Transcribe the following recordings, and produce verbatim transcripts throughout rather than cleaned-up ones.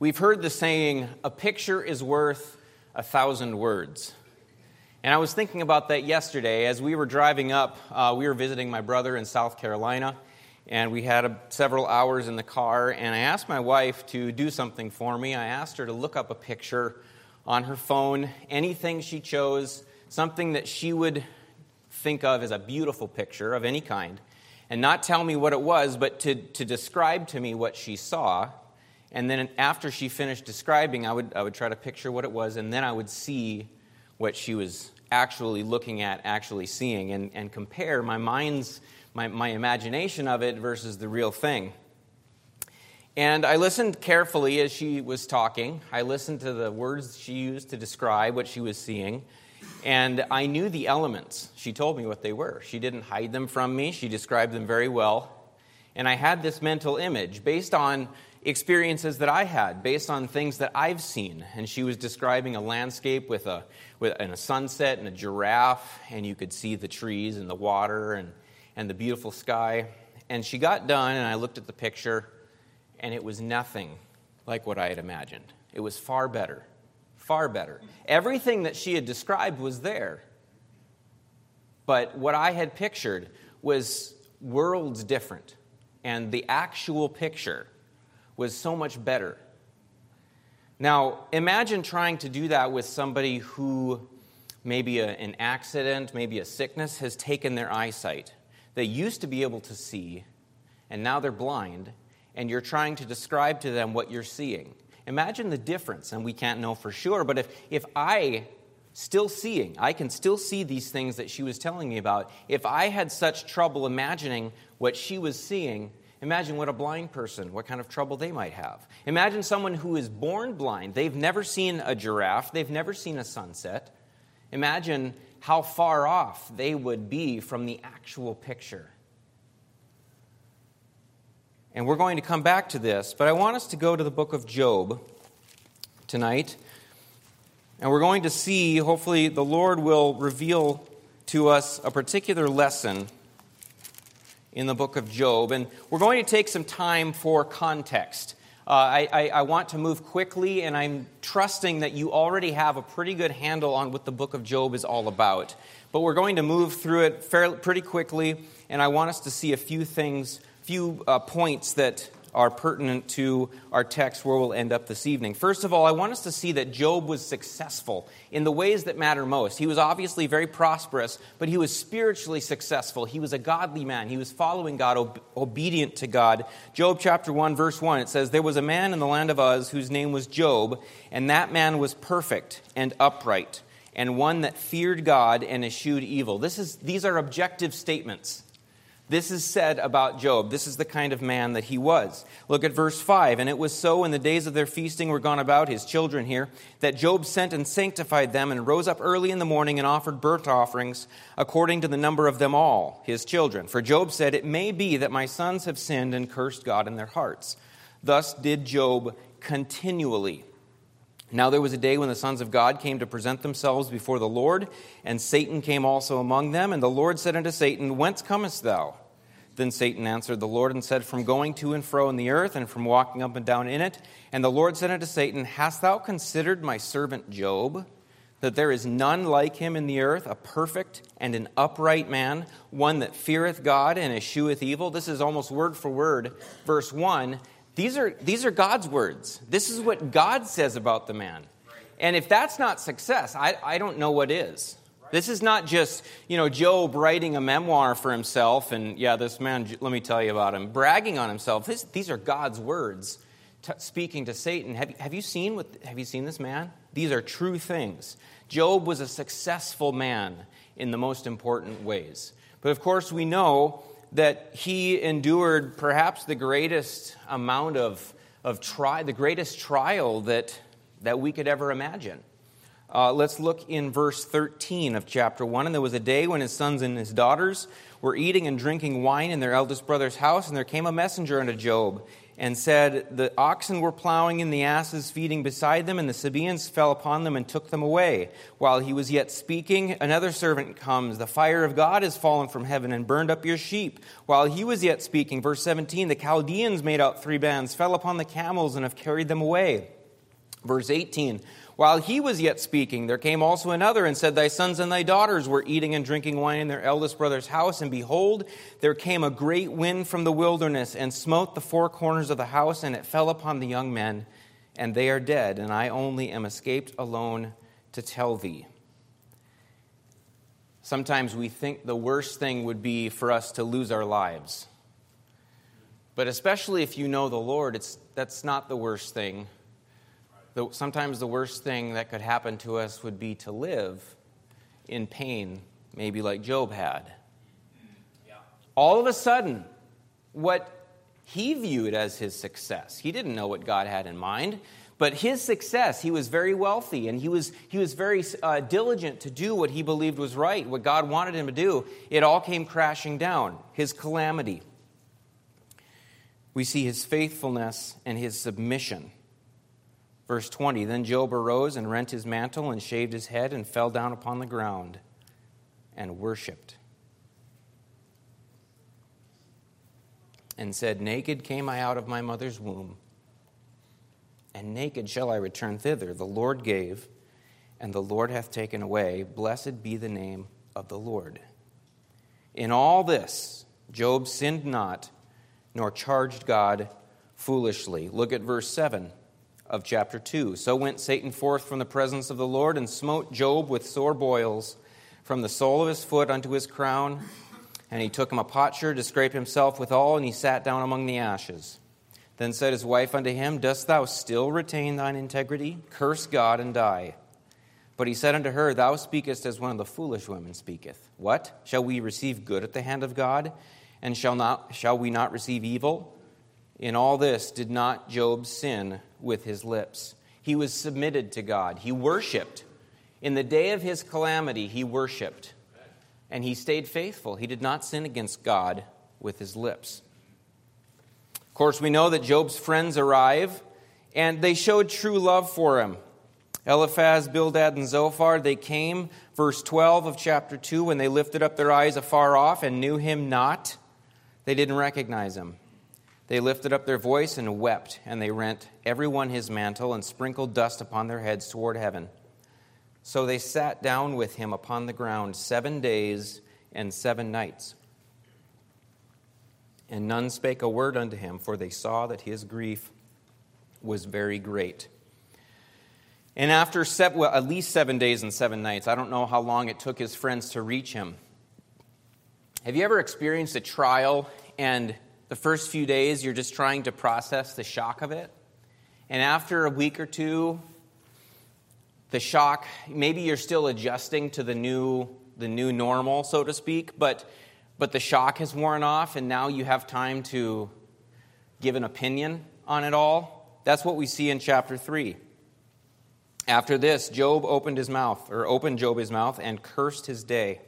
We've heard the saying, a picture is worth a thousand words. And I was thinking about that yesterday. As we were driving up, uh, we were visiting my brother in South Carolina, and we had a, several hours in the car, and I asked my wife to do something for me. I asked her to look up a picture on her phone, anything she chose, something that she would think of as a beautiful picture of any kind, and not tell me what it was, but to, to describe to me what she saw. And then after she finished describing, I would I would try to picture what it was, and then I would see what she was actually looking at, actually seeing, and, and compare my mind's, my, my imagination of it versus the real thing. And I listened carefully as she was talking. I listened to the words she used to describe what she was seeing, and I knew the elements. She told me what they were. She didn't hide them from me. She described them very well. And I had this mental image based on experiences that I had, based on things that I've seen. And she was describing a landscape with a with and a sunset and a giraffe, and you could see the trees and the water and, and the beautiful sky. And she got done, and I looked at the picture, and it was nothing like what I had imagined. It was far better, far better. Everything that she had described was there. But what I had pictured was worlds different. And the actual picture was so much better. Now, imagine trying to do that with somebody who maybe a, an accident, maybe a sickness has taken their eyesight. They used to be able to see, and now they're blind, and you're trying to describe to them what you're seeing. Imagine the difference, and we can't know for sure, but if, if I... Still seeing. I can still see these things that she was telling me about. If I had such trouble imagining what she was seeing, imagine what a blind person, what kind of trouble they might have. Imagine someone who is born blind. They've never seen a giraffe. They've never seen a sunset. Imagine how far off they would be from the actual picture. And we're going to come back to this, but I want us to go to the book of Job tonight. And we're going to see, hopefully, the Lord will reveal to us a particular lesson in the book of Job. And we're going to take some time for context. Uh, I, I, I want to move quickly, and I'm trusting that you already have a pretty good handle on what the book of Job is all about. But we're going to move through it fairly, pretty quickly, and I want us to see a few things, few uh, points that are pertinent to our text where we'll end up this evening. First of all, I want us to see that Job was successful in the ways that matter most. He was obviously very prosperous, but he was spiritually successful. He was a godly man. He was following God, ob- obedient to God. Job chapter one, verse one, it says, "There was a man in the land of Uz whose name was Job, and that man was perfect and upright, and one that feared God and eschewed evil." This is these are objective statements. This is said about Job. This is the kind of man that he was. Look at verse five. "And it was so when the days of their feasting were gone about," his children here, "that Job sent and sanctified them and rose up early in the morning and offered burnt offerings according to the number of them all," his children. "For Job said, it may be that my sons have sinned and cursed God in their hearts. Thus did Job continually. Now there was a day when the sons of God came to present themselves before the Lord, and Satan came also among them. And the Lord said unto Satan, whence comest thou? Then Satan answered the Lord and said, from going to and fro in the earth, and from walking up and down in it. And the Lord said unto Satan, hast thou considered my servant Job, that there is none like him in the earth, a perfect and an upright man, one that feareth God and escheweth evil?" This is almost word for word, verse one. These are these are God's words. This is what God says about the man. And if that's not success, I, I don't know what is. This is not just, you know, Job writing a memoir for himself and, yeah, this man, let me tell you about him, bragging on himself. This, these are God's words t- speaking to Satan. Have, have, you seen what, have you seen this man? These are true things. Job was a successful man in the most important ways. But, of course, we know that he endured perhaps the greatest amount of of tri- the greatest trial that that we could ever imagine. Uh, let's look in verse thirteen of chapter one. "And there was a day when his sons and his daughters were eating and drinking wine in their eldest brother's house, and there came a messenger unto Job and said, "The oxen were plowing and the asses feeding beside them, and the Sabaeans fell upon them and took them away. While he was yet speaking, another servant comes. The fire of God has fallen from heaven and burned up your sheep. While he was yet speaking," verse seventeen, "the Chaldeans made out three bands, fell upon the camels and have carried them away." Verse eighteen, "While he was yet speaking, there came also another and said, 'Thy sons and thy daughters were eating and drinking wine in their eldest brother's house. And behold, there came a great wind from the wilderness and smote the four corners of the house, and it fell upon the young men, and they are dead. And I only am escaped alone to tell thee.'" Sometimes we think the worst thing would be for us to lose our lives. But especially if you know the Lord, it's that's not the worst thing. Sometimes the worst thing that could happen to us would be to live in pain, maybe like Job had. Yeah. All of a sudden, what he viewed as his success, he didn't know what God had in mind, but his success, he was very wealthy, and he was, he was very uh, diligent to do what he believed was right, what God wanted him to do. It all came crashing down, his calamity. We see his faithfulness and his submission. Verse twenty, "Then Job arose and rent his mantle and shaved his head and fell down upon the ground and worshipped and said, 'Naked came I out of my mother's womb, and naked shall I return thither. The Lord gave, and the Lord hath taken away. Blessed be the name of the Lord.' In all this, Job sinned not, nor charged God foolishly." Look at verse seven of chapter two. "So went Satan forth from the presence of the Lord and smote Job with sore boils from the sole of his foot unto his crown. And he took him a potsherd to scrape himself withal, and he sat down among the ashes. Then said his wife unto him, 'Dost thou still retain thine integrity? Curse God and die.' But he said unto her, 'Thou speakest as one of the foolish women speaketh. What? Shall we receive good at the hand of God? And shall not, shall we not receive evil?' In all this did not Job sin with his lips." He was submitted to God. He worshipped. In the day of his calamity, he worshipped. And he stayed faithful. He did not sin against God with his lips. Of course, we know that Job's friends arrive, and they showed true love for him. Eliphaz, Bildad, and Zophar, they came, verse twelve of chapter two, "When they lifted up their eyes afar off and knew him not, they didn't recognize him. They lifted up their voice and wept, and they rent every one his mantle and sprinkled dust upon their heads toward heaven. So they sat down with him upon the ground seven days and seven nights. And none spake a word unto him, for they saw that his grief was very great." And after seven, well, at least seven days and seven nights, I don't know how long it took his friends to reach him. Have you ever experienced a trial, and the first few days, you're just trying to process the shock of it? And after a week or two, the shock, maybe you're still adjusting to the new the new normal, so to speak, but but the shock has worn off, and now you have time to give an opinion on it all. That's what we see in chapter three. "After this, Job opened his mouth, or opened Job his mouth, and cursed his day.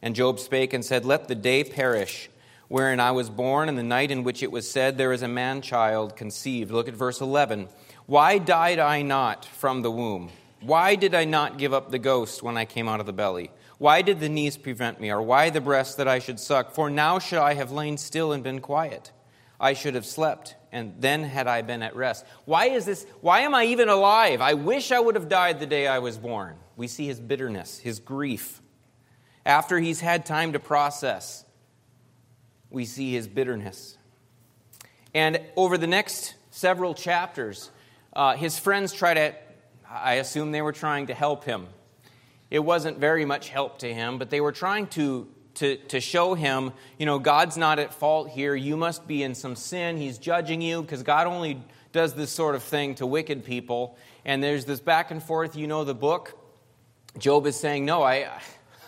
And Job spake and said, 'Let the day perish wherein I was born, and the night in which it was said, There is a man-child conceived.'" Look at verse eleven. "Why died I not from the womb? Why did I not give up the ghost when I came out of the belly? Why did the knees prevent me, or why the breast that I should suck? For now should I have lain still and been quiet. I should have slept, and then had I been at rest.'" Why is this? Why am I even alive? I wish I would have died the day I was born. We see his bitterness, his grief. After he's had time to process, we see his bitterness. And over the next several chapters, uh, his friends try to, I assume they were trying to help him. It wasn't very much help to him, but they were trying to, to, to show him, you know, God's not at fault here. You must be in some sin. He's judging you, because God only does this sort of thing to wicked people. And there's this back and forth, you know the book. Job is saying, no, I...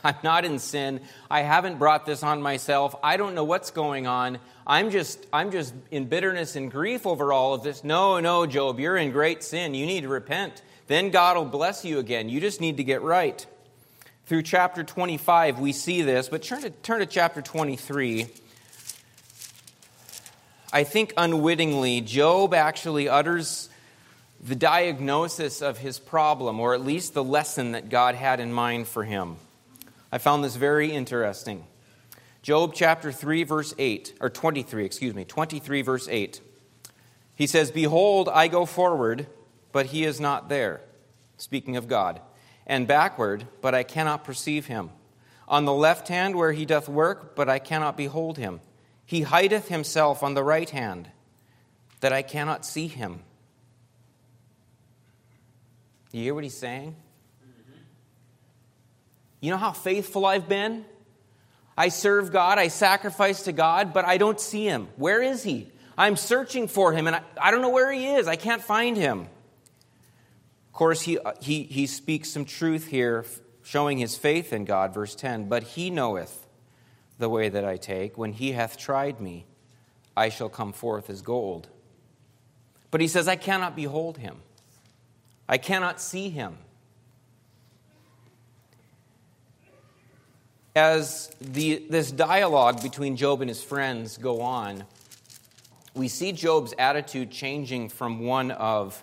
I'm not in sin. I haven't brought this on myself. I don't know what's going on. I'm just I'm just in bitterness and grief over all of this. No, no, Job, you're in great sin. You need to repent. Then God will bless you again. You just need to get right. Through chapter twenty-five, we see this, but turn to, turn to chapter twenty-three. I think unwittingly, Job actually utters the diagnosis of his problem, or at least the lesson that God had in mind for him. I found this very interesting. Job chapter three, verse eight, or twenty-three, excuse me, twenty-three, verse eight. He says, "Behold, I go forward, but he is not there," speaking of God, "and backward, but I cannot perceive him. On the left hand where he doth work, but I cannot behold him. He hideth himself on the right hand, that I cannot see him." You hear what he's saying? You know how faithful I've been? I serve God, I sacrifice to God, but I don't see him. Where is he? I'm searching for him, and I, I don't know where he is. I can't find him. Of course, he, he, he speaks some truth here, showing his faith in God. Verse ten, "But he knoweth the way that I take. When he hath tried me, I shall come forth as gold." But he says, I cannot behold him. I cannot see him. As the, this dialogue between Job and his friends go on, we see Job's attitude changing from one of,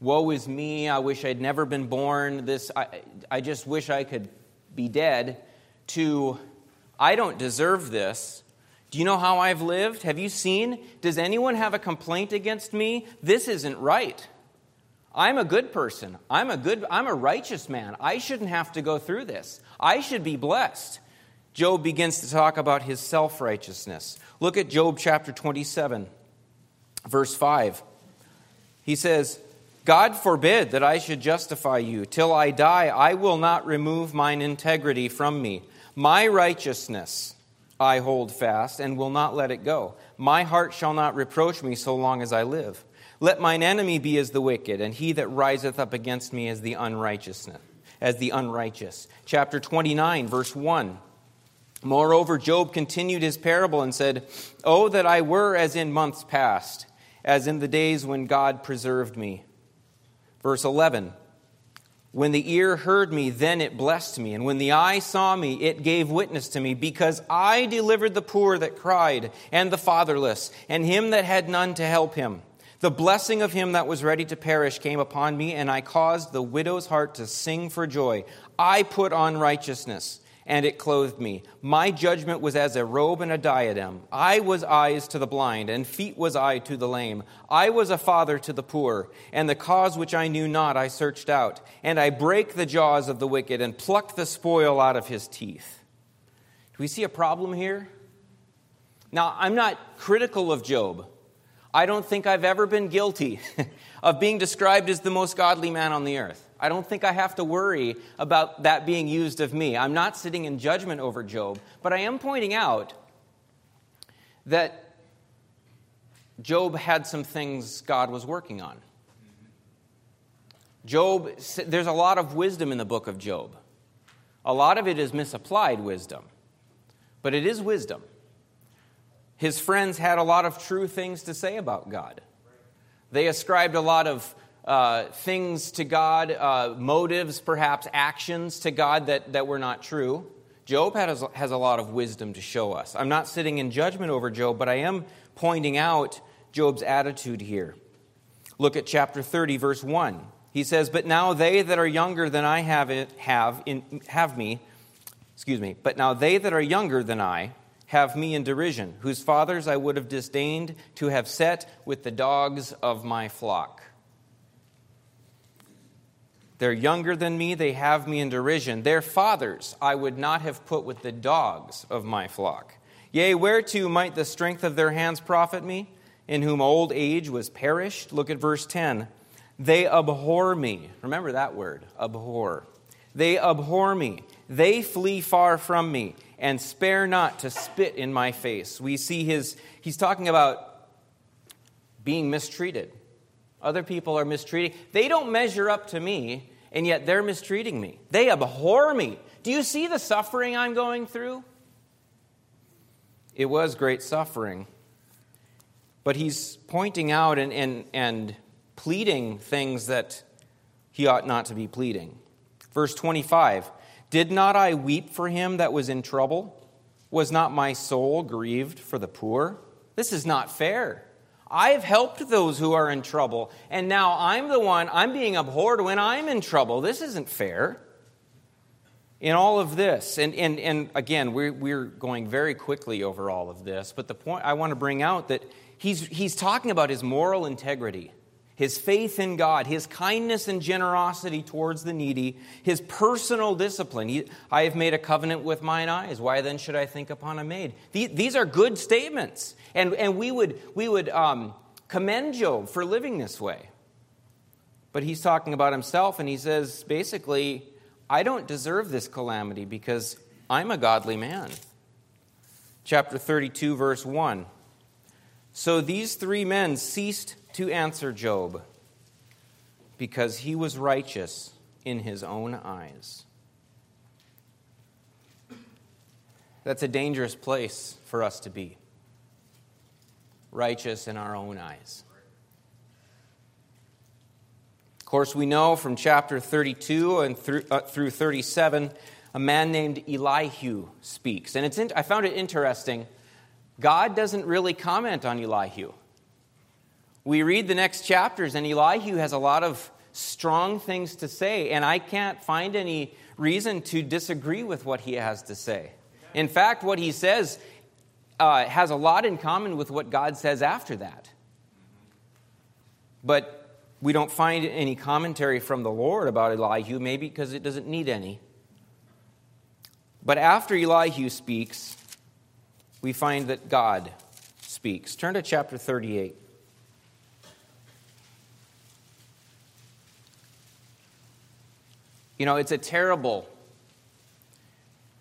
woe is me, I wish I'd never been born, this I, I just wish I could be dead, to, I don't deserve this. Do you know how I've lived? Have you seen? Does anyone have a complaint against me? This isn't right. I'm a good person. I'm a good, I'm a righteous man. I shouldn't have to go through this. I should be blessed. Job begins to talk about his self-righteousness. Look at Job chapter twenty-seven, verse five. He says, "God forbid that I should justify you. Till I die, I will not remove mine integrity from me. My righteousness I hold fast and will not let it go. My heart shall not reproach me so long as I live. Let mine enemy be as the wicked, and he that riseth up against me as the unrighteous." As the unrighteous. Chapter twenty-nine, verse one. "Moreover, Job continued his parable and said, Oh, that I were as in months past, as in the days when God preserved me." Verse eleven. "When the ear heard me, then it blessed me. And when the eye saw me, it gave witness to me, because I delivered the poor that cried, and the fatherless, and him that had none to help him. The blessing of him that was ready to perish came upon me, and I caused the widow's heart to sing for joy. I put on righteousness, and it clothed me. My judgment was as a robe and a diadem. I was eyes to the blind, and feet was I to the lame. I was a father to the poor, and the cause which I knew not I searched out. And I brake the jaws of the wicked, and plucked the spoil out of his teeth." Do we see a problem here? Now, I'm not critical of Job. I don't think I've ever been guilty of being described as the most godly man on the earth. I don't think I have to worry about that being used of me. I'm not sitting in judgment over Job, but I am pointing out that Job had some things God was working on. Job, there's a lot of wisdom in the book of Job. A lot of it is misapplied wisdom, but it is wisdom. His friends had a lot of true things to say about God. They ascribed a lot of uh, things to God, uh, motives, perhaps actions to God that, that were not true. Job has, has a lot of wisdom to show us. I'm not sitting in judgment over Job, but I am pointing out Job's attitude here. Look at chapter thirty, verse one. He says, "But now they that are younger than I have it, have in, have me, excuse me, but now they that are younger than I have me in derision, whose fathers I would have disdained to have set with the dogs of my flock." They're younger than me, they have me in derision. Their fathers I would not have put with the dogs of my flock. Yea, whereto might the strength of their hands profit me, in whom old age was perished? Look at verse ten. "They abhor me." Remember that word, abhor. "They abhor me. They flee far from me, and spare not to spit in my face." We see his, he's talking about being mistreated. Other people are mistreating. They don't measure up to me, and yet they're mistreating me. They abhor me. Do you see the suffering I'm going through? It was great suffering. But he's pointing out and, and, and pleading things that he ought not to be pleading. Verse twenty-five, "Did not I weep for him that was in trouble? Was not my soul grieved for the poor?" This is not fair. I've helped those who are in trouble, and now I'm the one, I'm being abhorred when I'm in trouble. This isn't fair. In all of this, and and, and again, we're, we're going very quickly over all of this, but the point I want to bring out that he's he's talking about his moral integrity, his faith in God, his kindness and generosity towards the needy, his personal discipline. He, I have made a covenant with mine eyes. Why then should I think upon a maid? These, these are good statements, and and we would we would um, commend Job for living this way. But he's talking about himself, and he says basically, I don't deserve this calamity because I'm a godly man. Chapter thirty-two, verse one. So these three men ceased to answer Job because he was righteous in his own eyes. That's a dangerous place for us to be. Righteous in our own eyes. Of course, we know from chapter thirty-two and through, uh, through thirty-seven, a man named Elihu speaks. And it's in, I found it interesting. God doesn't really comment on Elihu. We read the next chapters, and Elihu has a lot of strong things to say, and I can't find any reason to disagree with what he has to say. In fact, what he says uh, has a lot in common with what God says after that. But we don't find any commentary from the Lord about Elihu, maybe because it doesn't need any. But after Elihu speaks, we find that God speaks. Turn to chapter thirty-eight. You know, it's a terrible,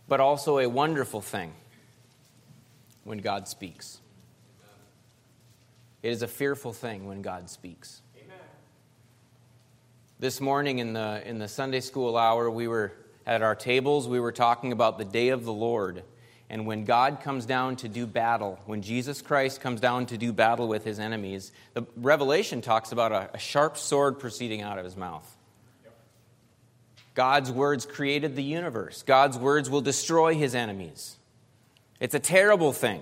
but also a wonderful thing when God speaks. It is a fearful thing when God speaks. This morning in the in the Sunday school hour, we were at our tables, we were talking about the day of the Lord. And when God comes down to do battle, when Jesus Christ comes down to do battle with his enemies, the Revelation talks about a, a sharp sword proceeding out of his mouth. God's words created the universe. God's words will destroy his enemies. It's a terrible thing,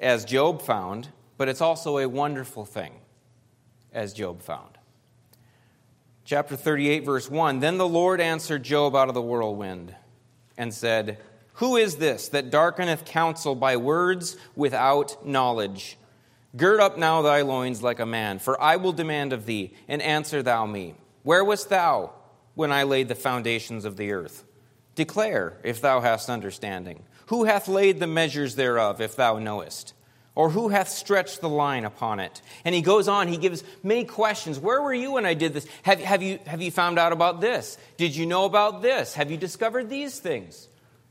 as Job found, but it's also a wonderful thing, as Job found. Chapter thirty-eight, verse one, Then the Lord answered Job out of the whirlwind and said, Who is this that darkeneth counsel by words without knowledge? Gird up now thy loins like a man, for I will demand of thee, and answer thou me. Where wast thou when I laid the foundations of the earth? Declare, if thou hast understanding. Who hath laid the measures thereof, if thou knowest? Or who hath stretched the line upon it? And he goes on, he gives many questions. Where were you when I did this? Have, have, you, have you found out about this? Did you know about this? Have you discovered these things?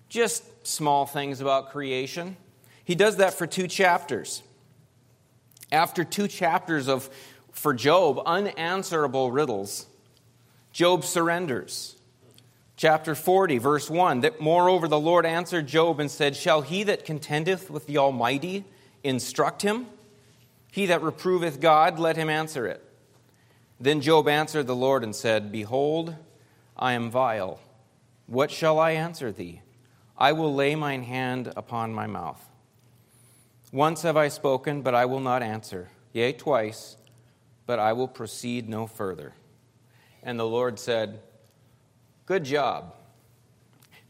Just small things about creation. He does that for two chapters. After two chapters of, for Job, unanswerable riddles, Job surrenders. Chapter forty, verse one, that moreover the Lord answered Job and said, Shall he that contendeth with the Almighty instruct him? He that reproveth God, let him answer it. Then Job answered the Lord and said, Behold, I am vile. What shall I answer thee? I will lay mine hand upon my mouth. Once have I spoken, but I will not answer. Yea, twice, but I will proceed no further. And the Lord said, Good job.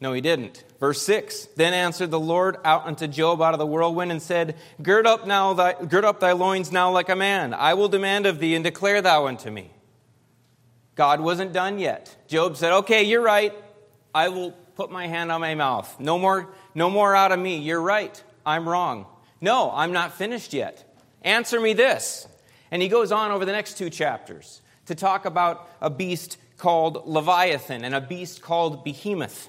No, he didn't. Verse six, Then answered the Lord out unto Job out of the whirlwind and said, Gird up now thy, gird up thy loins now like a man. I will demand of thee, and declare thou unto me. God wasn't done yet. Job said, Okay, you're right. I will put my hand on my mouth. No more, no more out of me. You're right. I'm wrong. No, I'm not finished yet. Answer me this. And he goes on over the next two chapters to talk about a beast called Leviathan and a beast called Behemoth.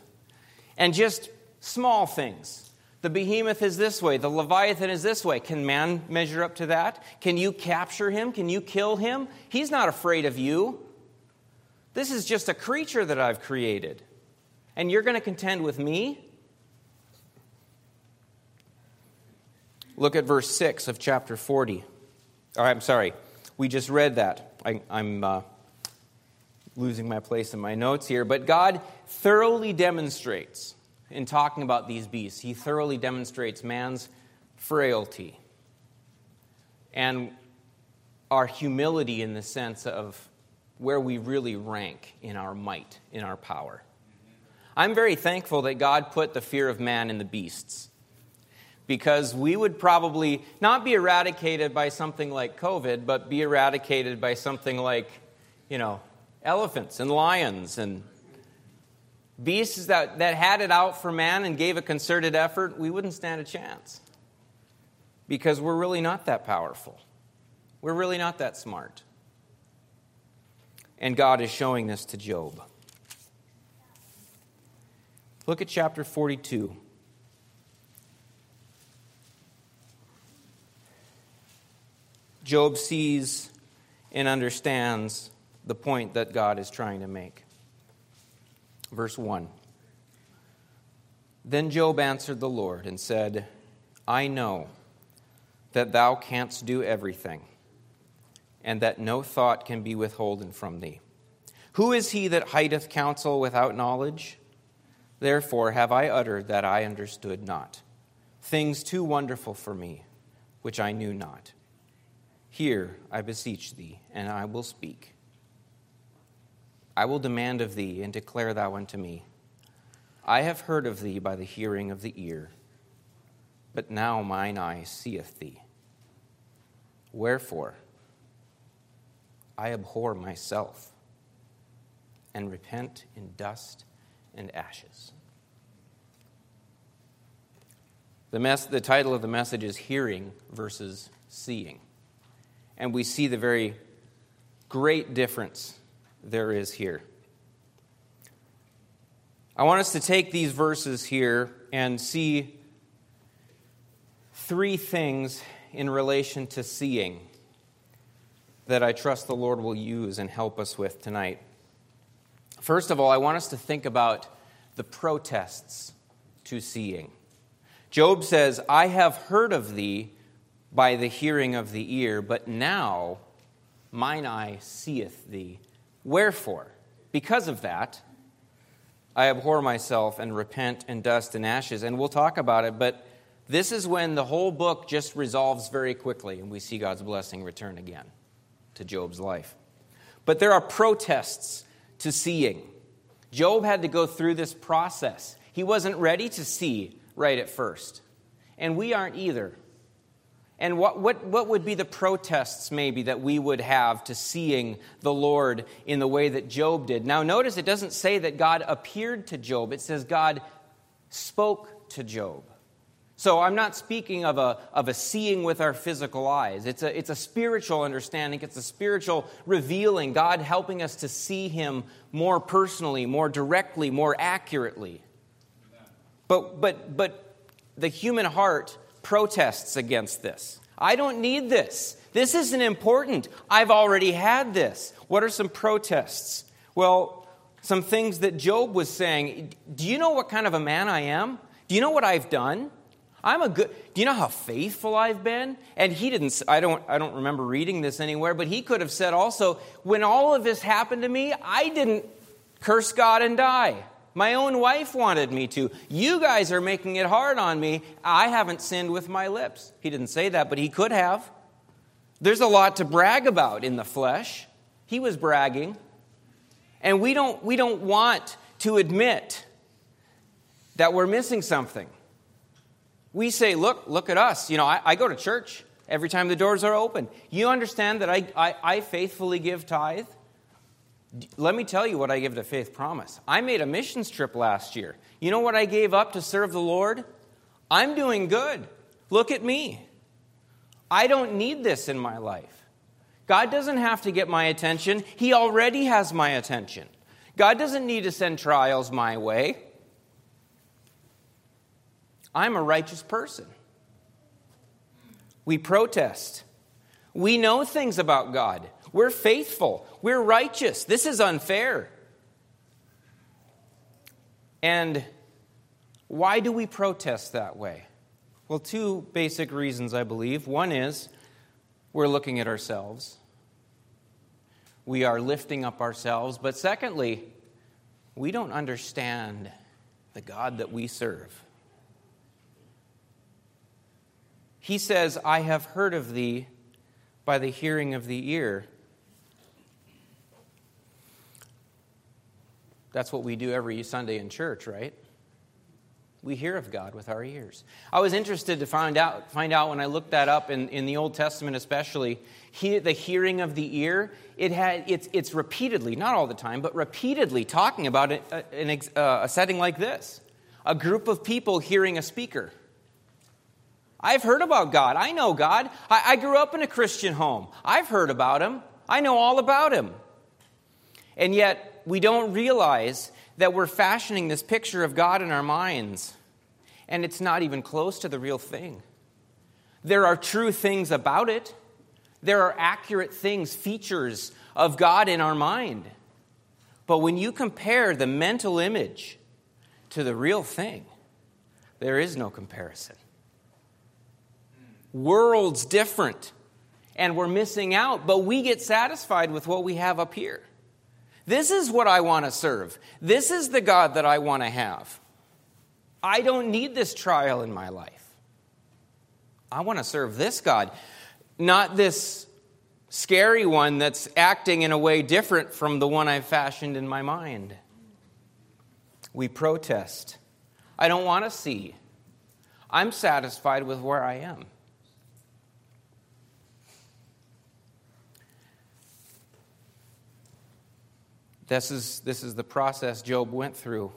And just small things. The behemoth is this way. The leviathan is this way. Can man measure up to that? Can you capture him? Can you kill him? He's not afraid of you. This is just a creature that I've created. And you're going to contend with me? Look at verse six of chapter forty. Oh, I'm sorry. We just read that. I, I'm... Uh, Losing my place in my notes here, but God thoroughly demonstrates in talking about these beasts, he thoroughly demonstrates man's frailty, and our humility in the sense of where we really rank in our might, in our power. I'm very thankful that God put the fear of man in the beasts, because we would probably not be eradicated by something like COVID, but be eradicated by something like, you know, elephants and lions and beasts that, that had it out for man and gave a concerted effort. We wouldn't stand a chance, because we're really not that powerful. We're really not that smart. And God is showing this to Job. Look at chapter forty-two. Job sees and understands the point that God is trying to make. Verse one. Then Job answered the Lord and said, I know that thou canst do everything, and that no thought can be withholden from thee. Who is he that hideth counsel without knowledge? Therefore have I uttered that I understood not, things too wonderful for me, which I knew not. Hear, I beseech thee, and I will speak. I will demand of thee, and declare thou unto me. I have heard of thee by the hearing of the ear, but now mine eye seeth thee. Wherefore I abhor myself, and repent in dust and ashes. The, mess, the title of the message is Hearing versus Seeing. And we see the very great difference there is here. I want us to take these verses here and see three things in relation to seeing that I trust the Lord will use and help us with tonight. First of all, I want us to think about the protests to seeing. Job says, I have heard of thee by the hearing of the ear, but now mine eye seeth thee. Wherefore, because of that, I abhor myself and repent in dust and ashes. And we'll talk about it, but this is when the whole book just resolves very quickly, and we see God's blessing return again to Job's life. But there are protests to seeing. Job had to go through this process. He wasn't ready to see right at first. And we aren't either. And what, what, what would be the protests maybe that we would have to seeing the Lord in the way that Job did? Now notice it doesn't say that God appeared to Job. It says God spoke to Job. So I'm not speaking of a, of a seeing with our physical eyes. It's a, it's a spiritual understanding. It's a spiritual revealing. God helping us to see him more personally, more directly, more accurately. But, but, but the human heart protests against this. I don't need this. This isn't important. I've already had this. What are some protests? Well, some things that Job was saying. Do you know what kind of a man I am? Do you know what I've done? I'm a good, do you know how faithful I've been? And he didn't, I don't, I don't remember reading this anywhere, but he could have said also, when all of this happened to me, I didn't curse God and die. My own wife wanted me to. You guys are making it hard on me. I haven't sinned with my lips. He didn't say that, but he could have. There's a lot to brag about in the flesh. He was bragging. And we don't, we don't want to admit that we're missing something. We say, look, look at us. You know, I, I go to church every time the doors are open. You understand that I, I, I faithfully give tithe? Let me tell you what I give to Faith Promise. I made a missions trip last year. You know what I gave up to serve the Lord? I'm doing good. Look at me. I don't need this in my life. God doesn't have to get my attention. He already has my attention. God doesn't need to send trials my way. I'm a righteous person. We protest. We know things about God. We're faithful. We're righteous. This is unfair. And why do we protest that way? Well, two basic reasons, I believe. One is we're looking at ourselves. We are lifting up ourselves. But secondly, we don't understand the God that we serve. He says, I have heard of thee by the hearing of the ear. That's what we do every Sunday in church, right? We hear of God with our ears. I was interested to find out find out when I looked that up in, in the Old Testament especially, he, the hearing of the ear, it had it's it's repeatedly, not all the time, but repeatedly talking about it, a, an, a setting like this. A group of people hearing a speaker. I've heard about God. I know God. I, I grew up in a Christian home. I've heard about Him. I know all about Him. And yet, we don't realize that we're fashioning this picture of God in our minds, and it's not even close to the real thing. There are true things about it. There are accurate things, features of God in our mind. But when you compare the mental image to the real thing, there is no comparison. Worlds different, and we're missing out, but we get satisfied with what we have up here. This is what I want to serve. This is the God that I want to have. I don't need this trial in my life. I want to serve this God, not this scary one that's acting in a way different from the one I've fashioned in my mind. We protest. I don't want to see. I'm satisfied with where I am. This is, this is the process Job went through.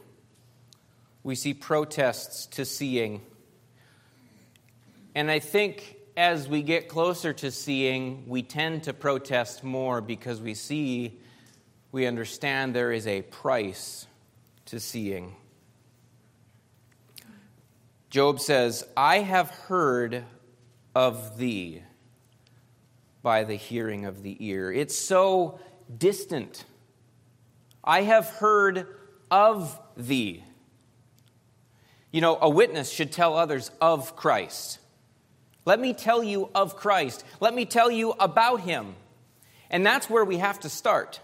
We see protests to seeing. And I think as we get closer to seeing, we tend to protest more because we see, we understand there is a price to seeing. Job says, I have heard of thee by the hearing of the ear. It's so distant. I have heard of thee. You know, a witness should tell others of Christ. Let me tell you of Christ. Let me tell you about Him. And that's where we have to start.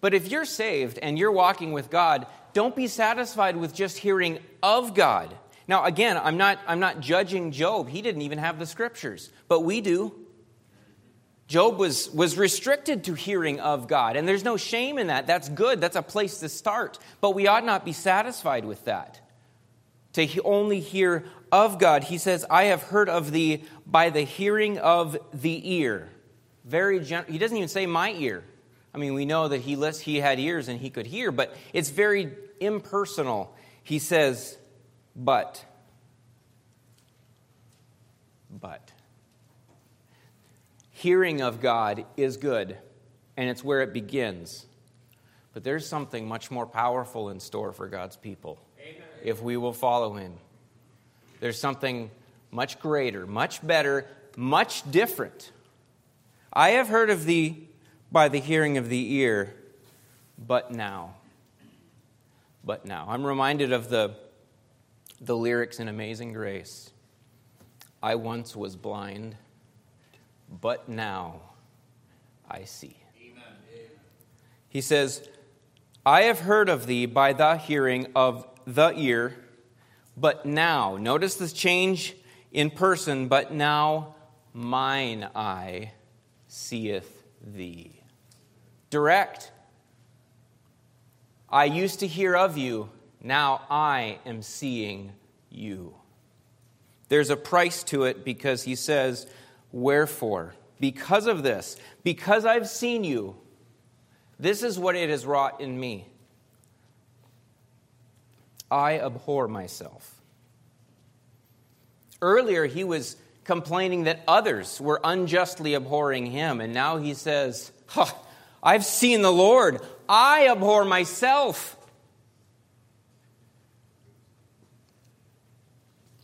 But if you're saved and you're walking with God, don't be satisfied with just hearing of God. Now, again, I'm not, I'm not judging Job. He didn't even have the scriptures, but we do. Job was, was restricted to hearing of God, and there's no shame in that. That's good. That's a place to start. But we ought not be satisfied with that, to he only hear of God. He says, I have heard of thee by the hearing of the ear. Very gen- He doesn't even say my ear. I mean, we know that he lists, he had ears and he could hear, but it's very impersonal. He says, but, but. Hearing of God is good, and it's where it begins. But there's something much more powerful in store for God's people. Amen. If we will follow Him. There's something much greater, much better, much different. I have heard of thee by the hearing of the ear, but now. But now. I'm reminded of the, the lyrics in Amazing Grace. I once was blind, but now I see. Amen. He says, I have heard of thee by the hearing of the ear, but now, notice this change in person, but now mine eye seeth thee. Direct. I used to hear of you, now I am seeing you. There's a price to it because he says, wherefore, because of this, because I've seen you, this is what it has wrought in me. I abhor myself. Earlier, he was complaining that others were unjustly abhorring him, and now he says, ha, I've seen the Lord. I abhor myself.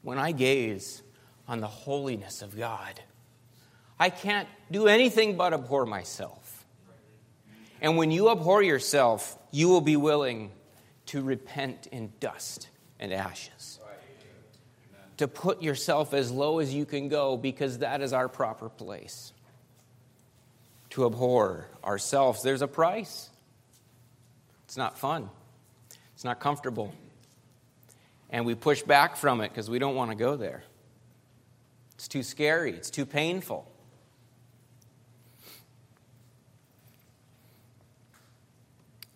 When I gaze on the holiness of God, I can't do anything but abhor myself. And when you abhor yourself, you will be willing to repent in dust and ashes. Amen. To put yourself as low as you can go, because that is our proper place. To abhor ourselves. There's a price. It's not fun. It's not comfortable. And we push back from it because we don't want to go there. It's too scary. It's too painful.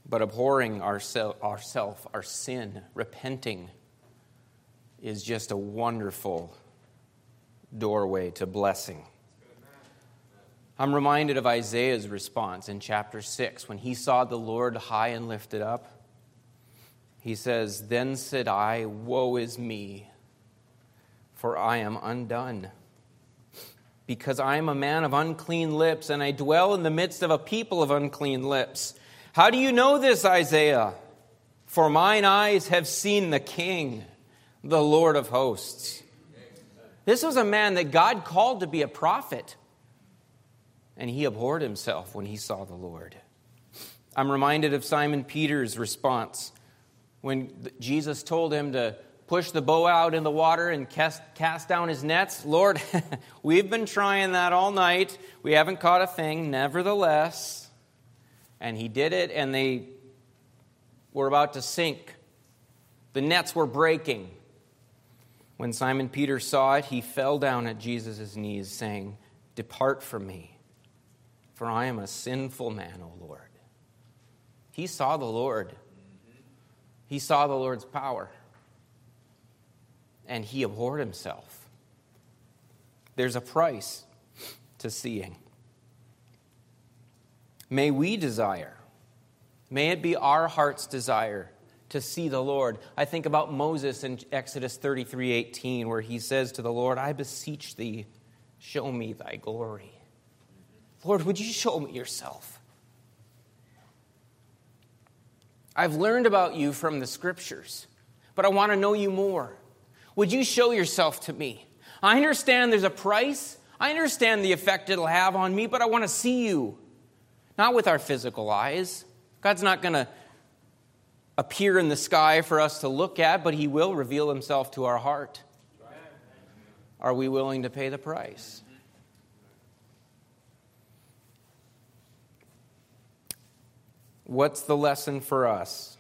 But abhorring oursel- ourself, our sin, repenting, is just a wonderful doorway to blessing. I'm reminded of Isaiah's response in chapter six. When he saw the Lord high and lifted up, he says, "Then said I, woe is me, for I am undone, because I am a man of unclean lips, and I dwell in the midst of a people of unclean lips. How do you know this, Isaiah? For mine eyes have seen the King, the Lord of hosts." This was a man that God called to be a prophet, and he abhorred himself when he saw the Lord. I'm reminded of Simon Peter's response when Jesus told him to push the bow out in the water and cast, cast down his nets. "Lord, we've been trying that all night. We haven't caught a thing. Nevertheless..." And he did it, and they were about to sink. The nets were breaking. When Simon Peter saw it, he fell down at Jesus' knees, saying, "Depart from me, for I am a sinful man, O Lord." He saw the Lord. He saw the Lord's power. And he abhorred himself. There's a price to seeing. May we desire, may it be our heart's desire to see the Lord. I think about Moses in Exodus thirty-three eighteen, where he says to the Lord, "I beseech thee, show me thy glory." Lord, would you show me yourself? I've learned about you from the scriptures, but I want to know you more. Would you show yourself to me? I understand there's a price. I understand the effect it'll have on me, but I want to see you. Not with our physical eyes. God's not going to appear in the sky for us to look at, but he will reveal himself to our heart. Are we willing to pay the price? What's the lesson for us?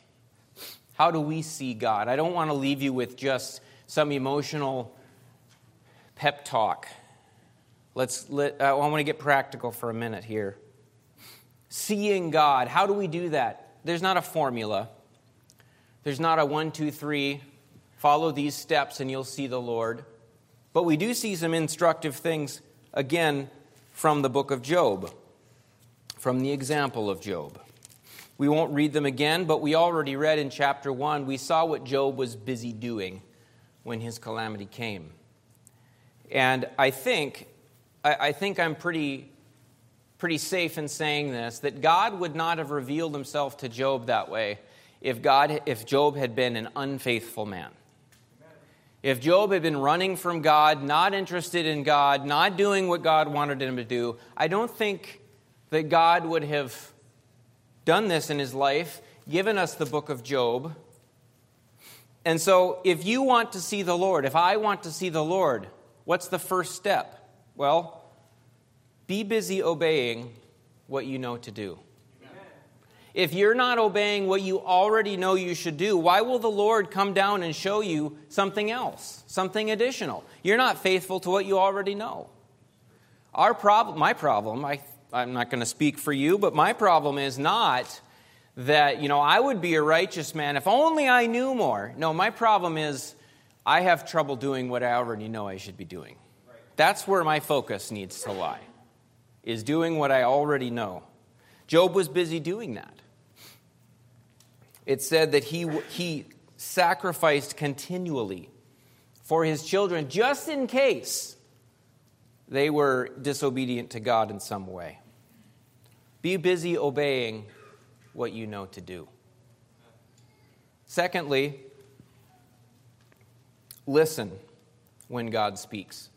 How do we see God? I don't want to leave you with just some emotional pep talk. Let's. Let, I want to get practical for a minute here. Seeing God, how do we do that? There's not a formula. There's not a one, two, three, follow these steps and you'll see the Lord. But we do see some instructive things, again, from the book of Job, from the example of Job. We won't read them again, but we already read in chapter one, we saw what Job was busy doing when his calamity came. And I think, I, I think I'm pretty... pretty safe in saying this, that God would not have revealed himself to Job that way if God, if Job had been an unfaithful man. If Job had been running from God, not interested in God, not doing what God wanted him to do, I don't think that God would have done this in his life, given us the book of Job. And so if you want to see the Lord, if I want to see the Lord, what's the first step? Well, be busy obeying what you know to do. Amen. If you're not obeying what you already know you should do, why will the Lord come down and show you something else, something additional? You're not faithful to what you already know. Our problem, my problem, I, I'm not going to speak for you, but my problem is not that, you know, I would be a righteous man if only I knew more. No, my problem is I have trouble doing what I already know I should be doing. Right. That's where my focus needs to lie. Is doing what I already know. Job was busy doing that. It said that he he sacrificed continually for his children, just in case they were disobedient to God in some way. Be busy obeying what you know to do. Secondly, listen when God speaks.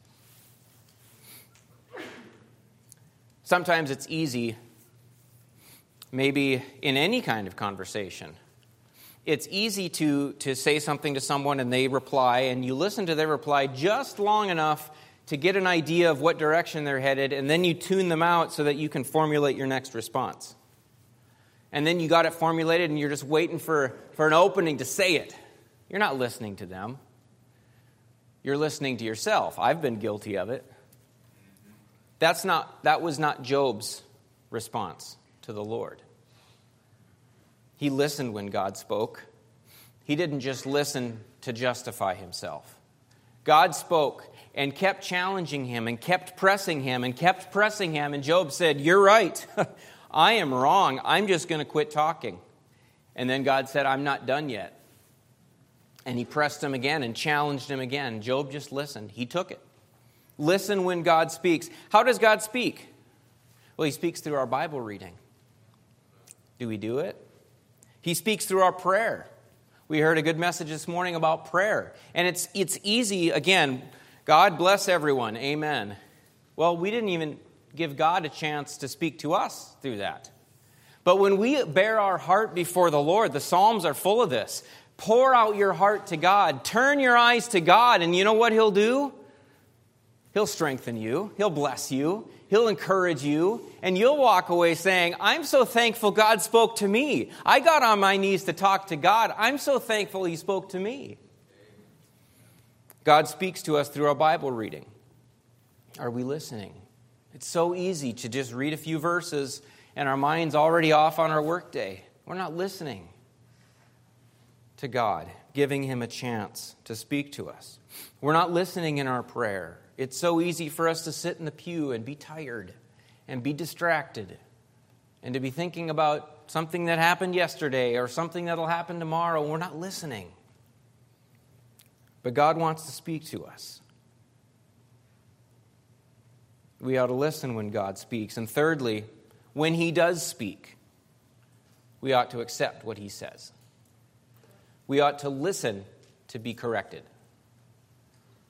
Sometimes it's easy, maybe in any kind of conversation, it's easy to, to say something to someone and they reply, and you listen to their reply just long enough to get an idea of what direction they're headed, and then you tune them out so that you can formulate your next response. And then you got it formulated and you're just waiting for, for an opening to say it. You're not listening to them. You're listening to yourself. I've been guilty of it. That's not. That was not Job's response to the Lord. He listened when God spoke. He didn't just listen to justify himself. God spoke and kept challenging him and kept pressing him and kept pressing him. And Job said, "You're right. I am wrong. I'm just going to quit talking." And then God said, "I'm not done yet." And he pressed him again and challenged him again. Job just listened. He took it. Listen when God speaks. How does God speak? Well, he speaks through our Bible reading. Do we do it? He speaks through our prayer. We heard a good message this morning about prayer. And it's it's easy, again, God bless everyone, amen. Well, we didn't even give God a chance to speak to us through that. But when we bear our heart before the Lord, the Psalms are full of this. Pour out your heart to God. Turn your eyes to God. And you know what He'll do? He'll strengthen you. He'll bless you. He'll encourage you. And you'll walk away saying, "I'm so thankful God spoke to me. I got on my knees to talk to God. I'm so thankful He spoke to me." God speaks to us through our Bible reading. Are we listening? It's so easy to just read a few verses and our mind's already off on our workday. We're not listening to God, giving Him a chance to speak to us. We're not listening in our prayer. It's so easy for us to sit in the pew and be tired and be distracted and to be thinking about something that happened yesterday or something that'll happen tomorrow. We're not listening. But God wants to speak to us. We ought to listen when God speaks. And thirdly, when He does speak, we ought to accept what He says. We ought to listen to be corrected.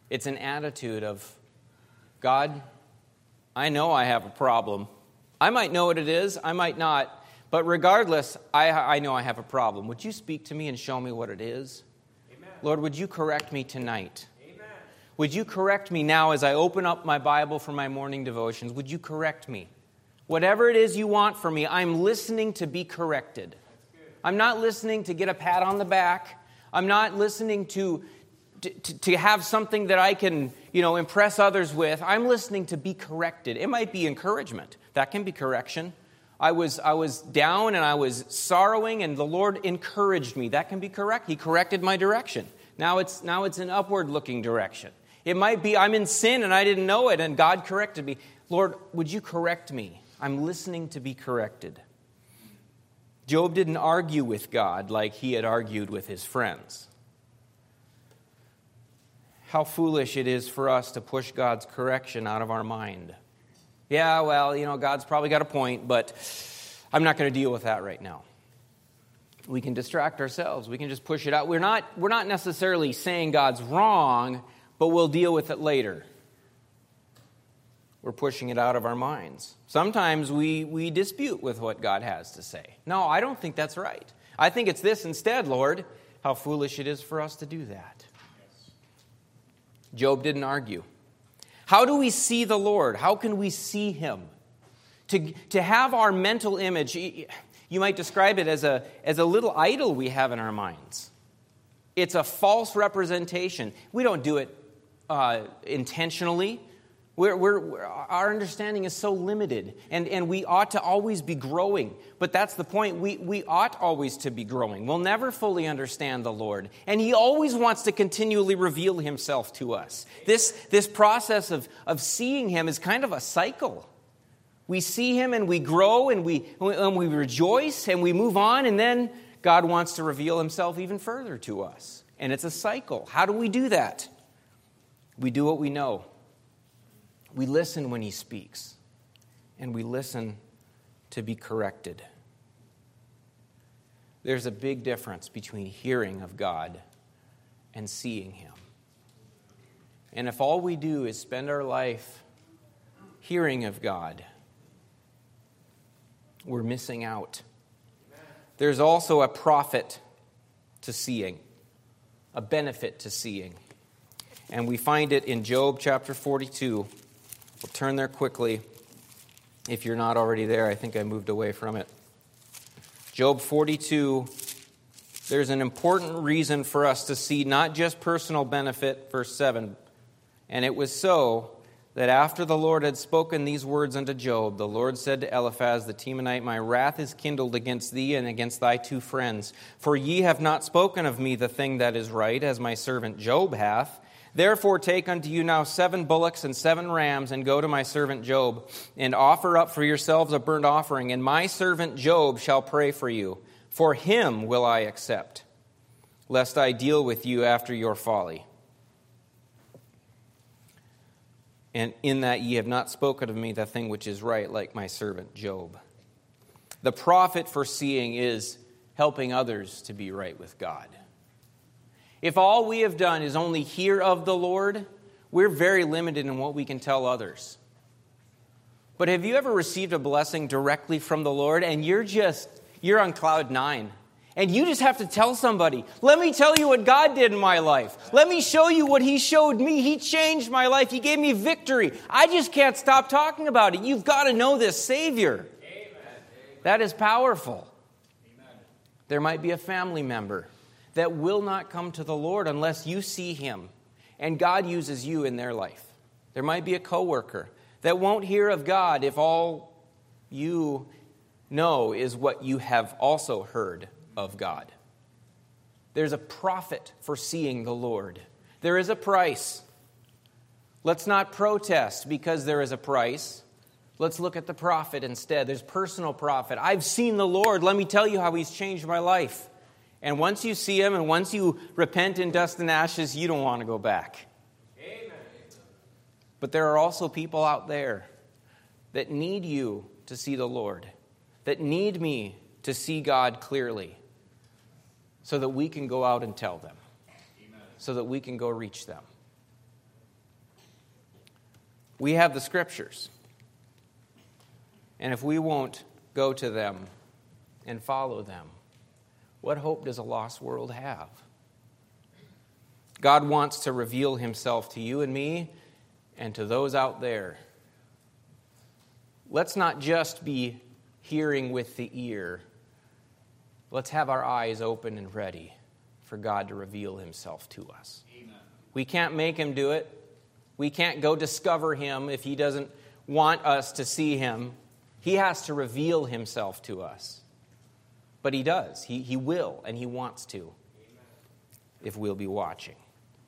It's an attitude of, "God, I know I have a problem. I might know what it is, I might not, but regardless, I, I know I have a problem. Would you speak to me and show me what it is? Amen. Lord, would you correct me tonight? Amen. Would you correct me now as I open up my Bible for my morning devotions? Would you correct me? Whatever it is you want from me, I'm listening to be corrected. I'm not listening to get a pat on the back. I'm not listening to, to, to have something that I can, you know, impress others with. I'm listening to be corrected." It might be encouragement. That can be correction. I was, I was down and I was sorrowing and the Lord encouraged me. That can be correct. He corrected my direction. Now it's, now it's an upward-looking direction. It might be I'm in sin and I didn't know it and God corrected me. "Lord, would you correct me?" I'm listening to be corrected. Job didn't argue with God like he had argued with his friends. How foolish it is for us to push God's correction out of our mind. "Yeah, well, you know, God's probably got a point, but I'm not going to deal with that right now." We can distract ourselves. We can just push it out. We're not, we're not necessarily saying God's wrong, but we'll deal with it later. We're pushing it out of our minds. Sometimes we, we dispute with what God has to say. "No, I don't think that's right. I think it's this instead, Lord." How foolish it is for us to do that. Job didn't argue. How do we see the Lord? How can we see Him? To, to have our mental image, you might describe it as a, as a little idol we have in our minds. It's a false representation. We don't do it uh, intentionally. We're, we're, we're, our understanding is so limited, and, and we ought to always be growing. But that's the point. We, we ought always to be growing. We'll never fully understand the Lord, and He always wants to continually reveal Himself to us. This, this process of, of seeing Him is kind of a cycle. We see Him, and we grow, and we, and we rejoice, and we move on, and then God wants to reveal Himself even further to us. And it's a cycle. How do we do that? We do what we know. We listen when He speaks, and we listen to be corrected. There's a big difference between hearing of God and seeing Him. And if all we do is spend our life hearing of God, we're missing out. There's also a profit to seeing, a benefit to seeing. And we find it in Job chapter forty-two. We'll turn there quickly. If you're not already there, I think I moved away from it. Job forty-two, there's an important reason for us to see not just personal benefit, verse seven. "And it was so that after the Lord had spoken these words unto Job, the Lord said to Eliphaz the Temanite, My wrath is kindled against thee and against thy two friends, for ye have not spoken of me the thing that is right, as my servant Job hath. Therefore take unto you now seven bullocks and seven rams, and go to my servant Job, and offer up for yourselves a burnt offering, and my servant Job shall pray for you. For him will I accept, lest I deal with you after your folly. And in that ye have not spoken of me the thing which is right, like my servant Job. The profit for seeing is helping others to be right with God. If all we have done is only hear of the Lord, we're very limited in what we can tell others. But have you ever received a blessing directly from the Lord, and you're just, you're on cloud nine, and you just have to tell somebody, let me tell you what God did in my life. Let me show you what he showed me. He changed my life. He gave me victory. I just can't stop talking about it. You've got to know this Savior. Amen. That is powerful. Amen. There might be a family member that will not come to the Lord unless you see him and God uses you in their life. There might be a coworker that won't hear of God if all you know is what you have also heard of God. There's a profit for seeing the Lord. There is a price. Let's not protest because there is a price. Let's look at the profit instead. There's personal profit. I've seen the Lord. Let me tell you how he's changed my life. And once you see him and once you repent in dust and ashes, you don't want to go back. Amen. But there are also people out there that need you to see the Lord, that need me to see God clearly, so that we can go out and tell them, Amen. So that we can go reach them. We have the scriptures. And if we won't go to them and follow them, what hope does a lost world have? God wants to reveal himself to you and me and to those out there. Let's not just be hearing with the ear. Let's have our eyes open and ready for God to reveal himself to us. Amen. We can't make him do it. We can't go discover him if he doesn't want us to see him. He has to reveal himself to us. But he does. He, he will, and he wants to, if we'll be watching.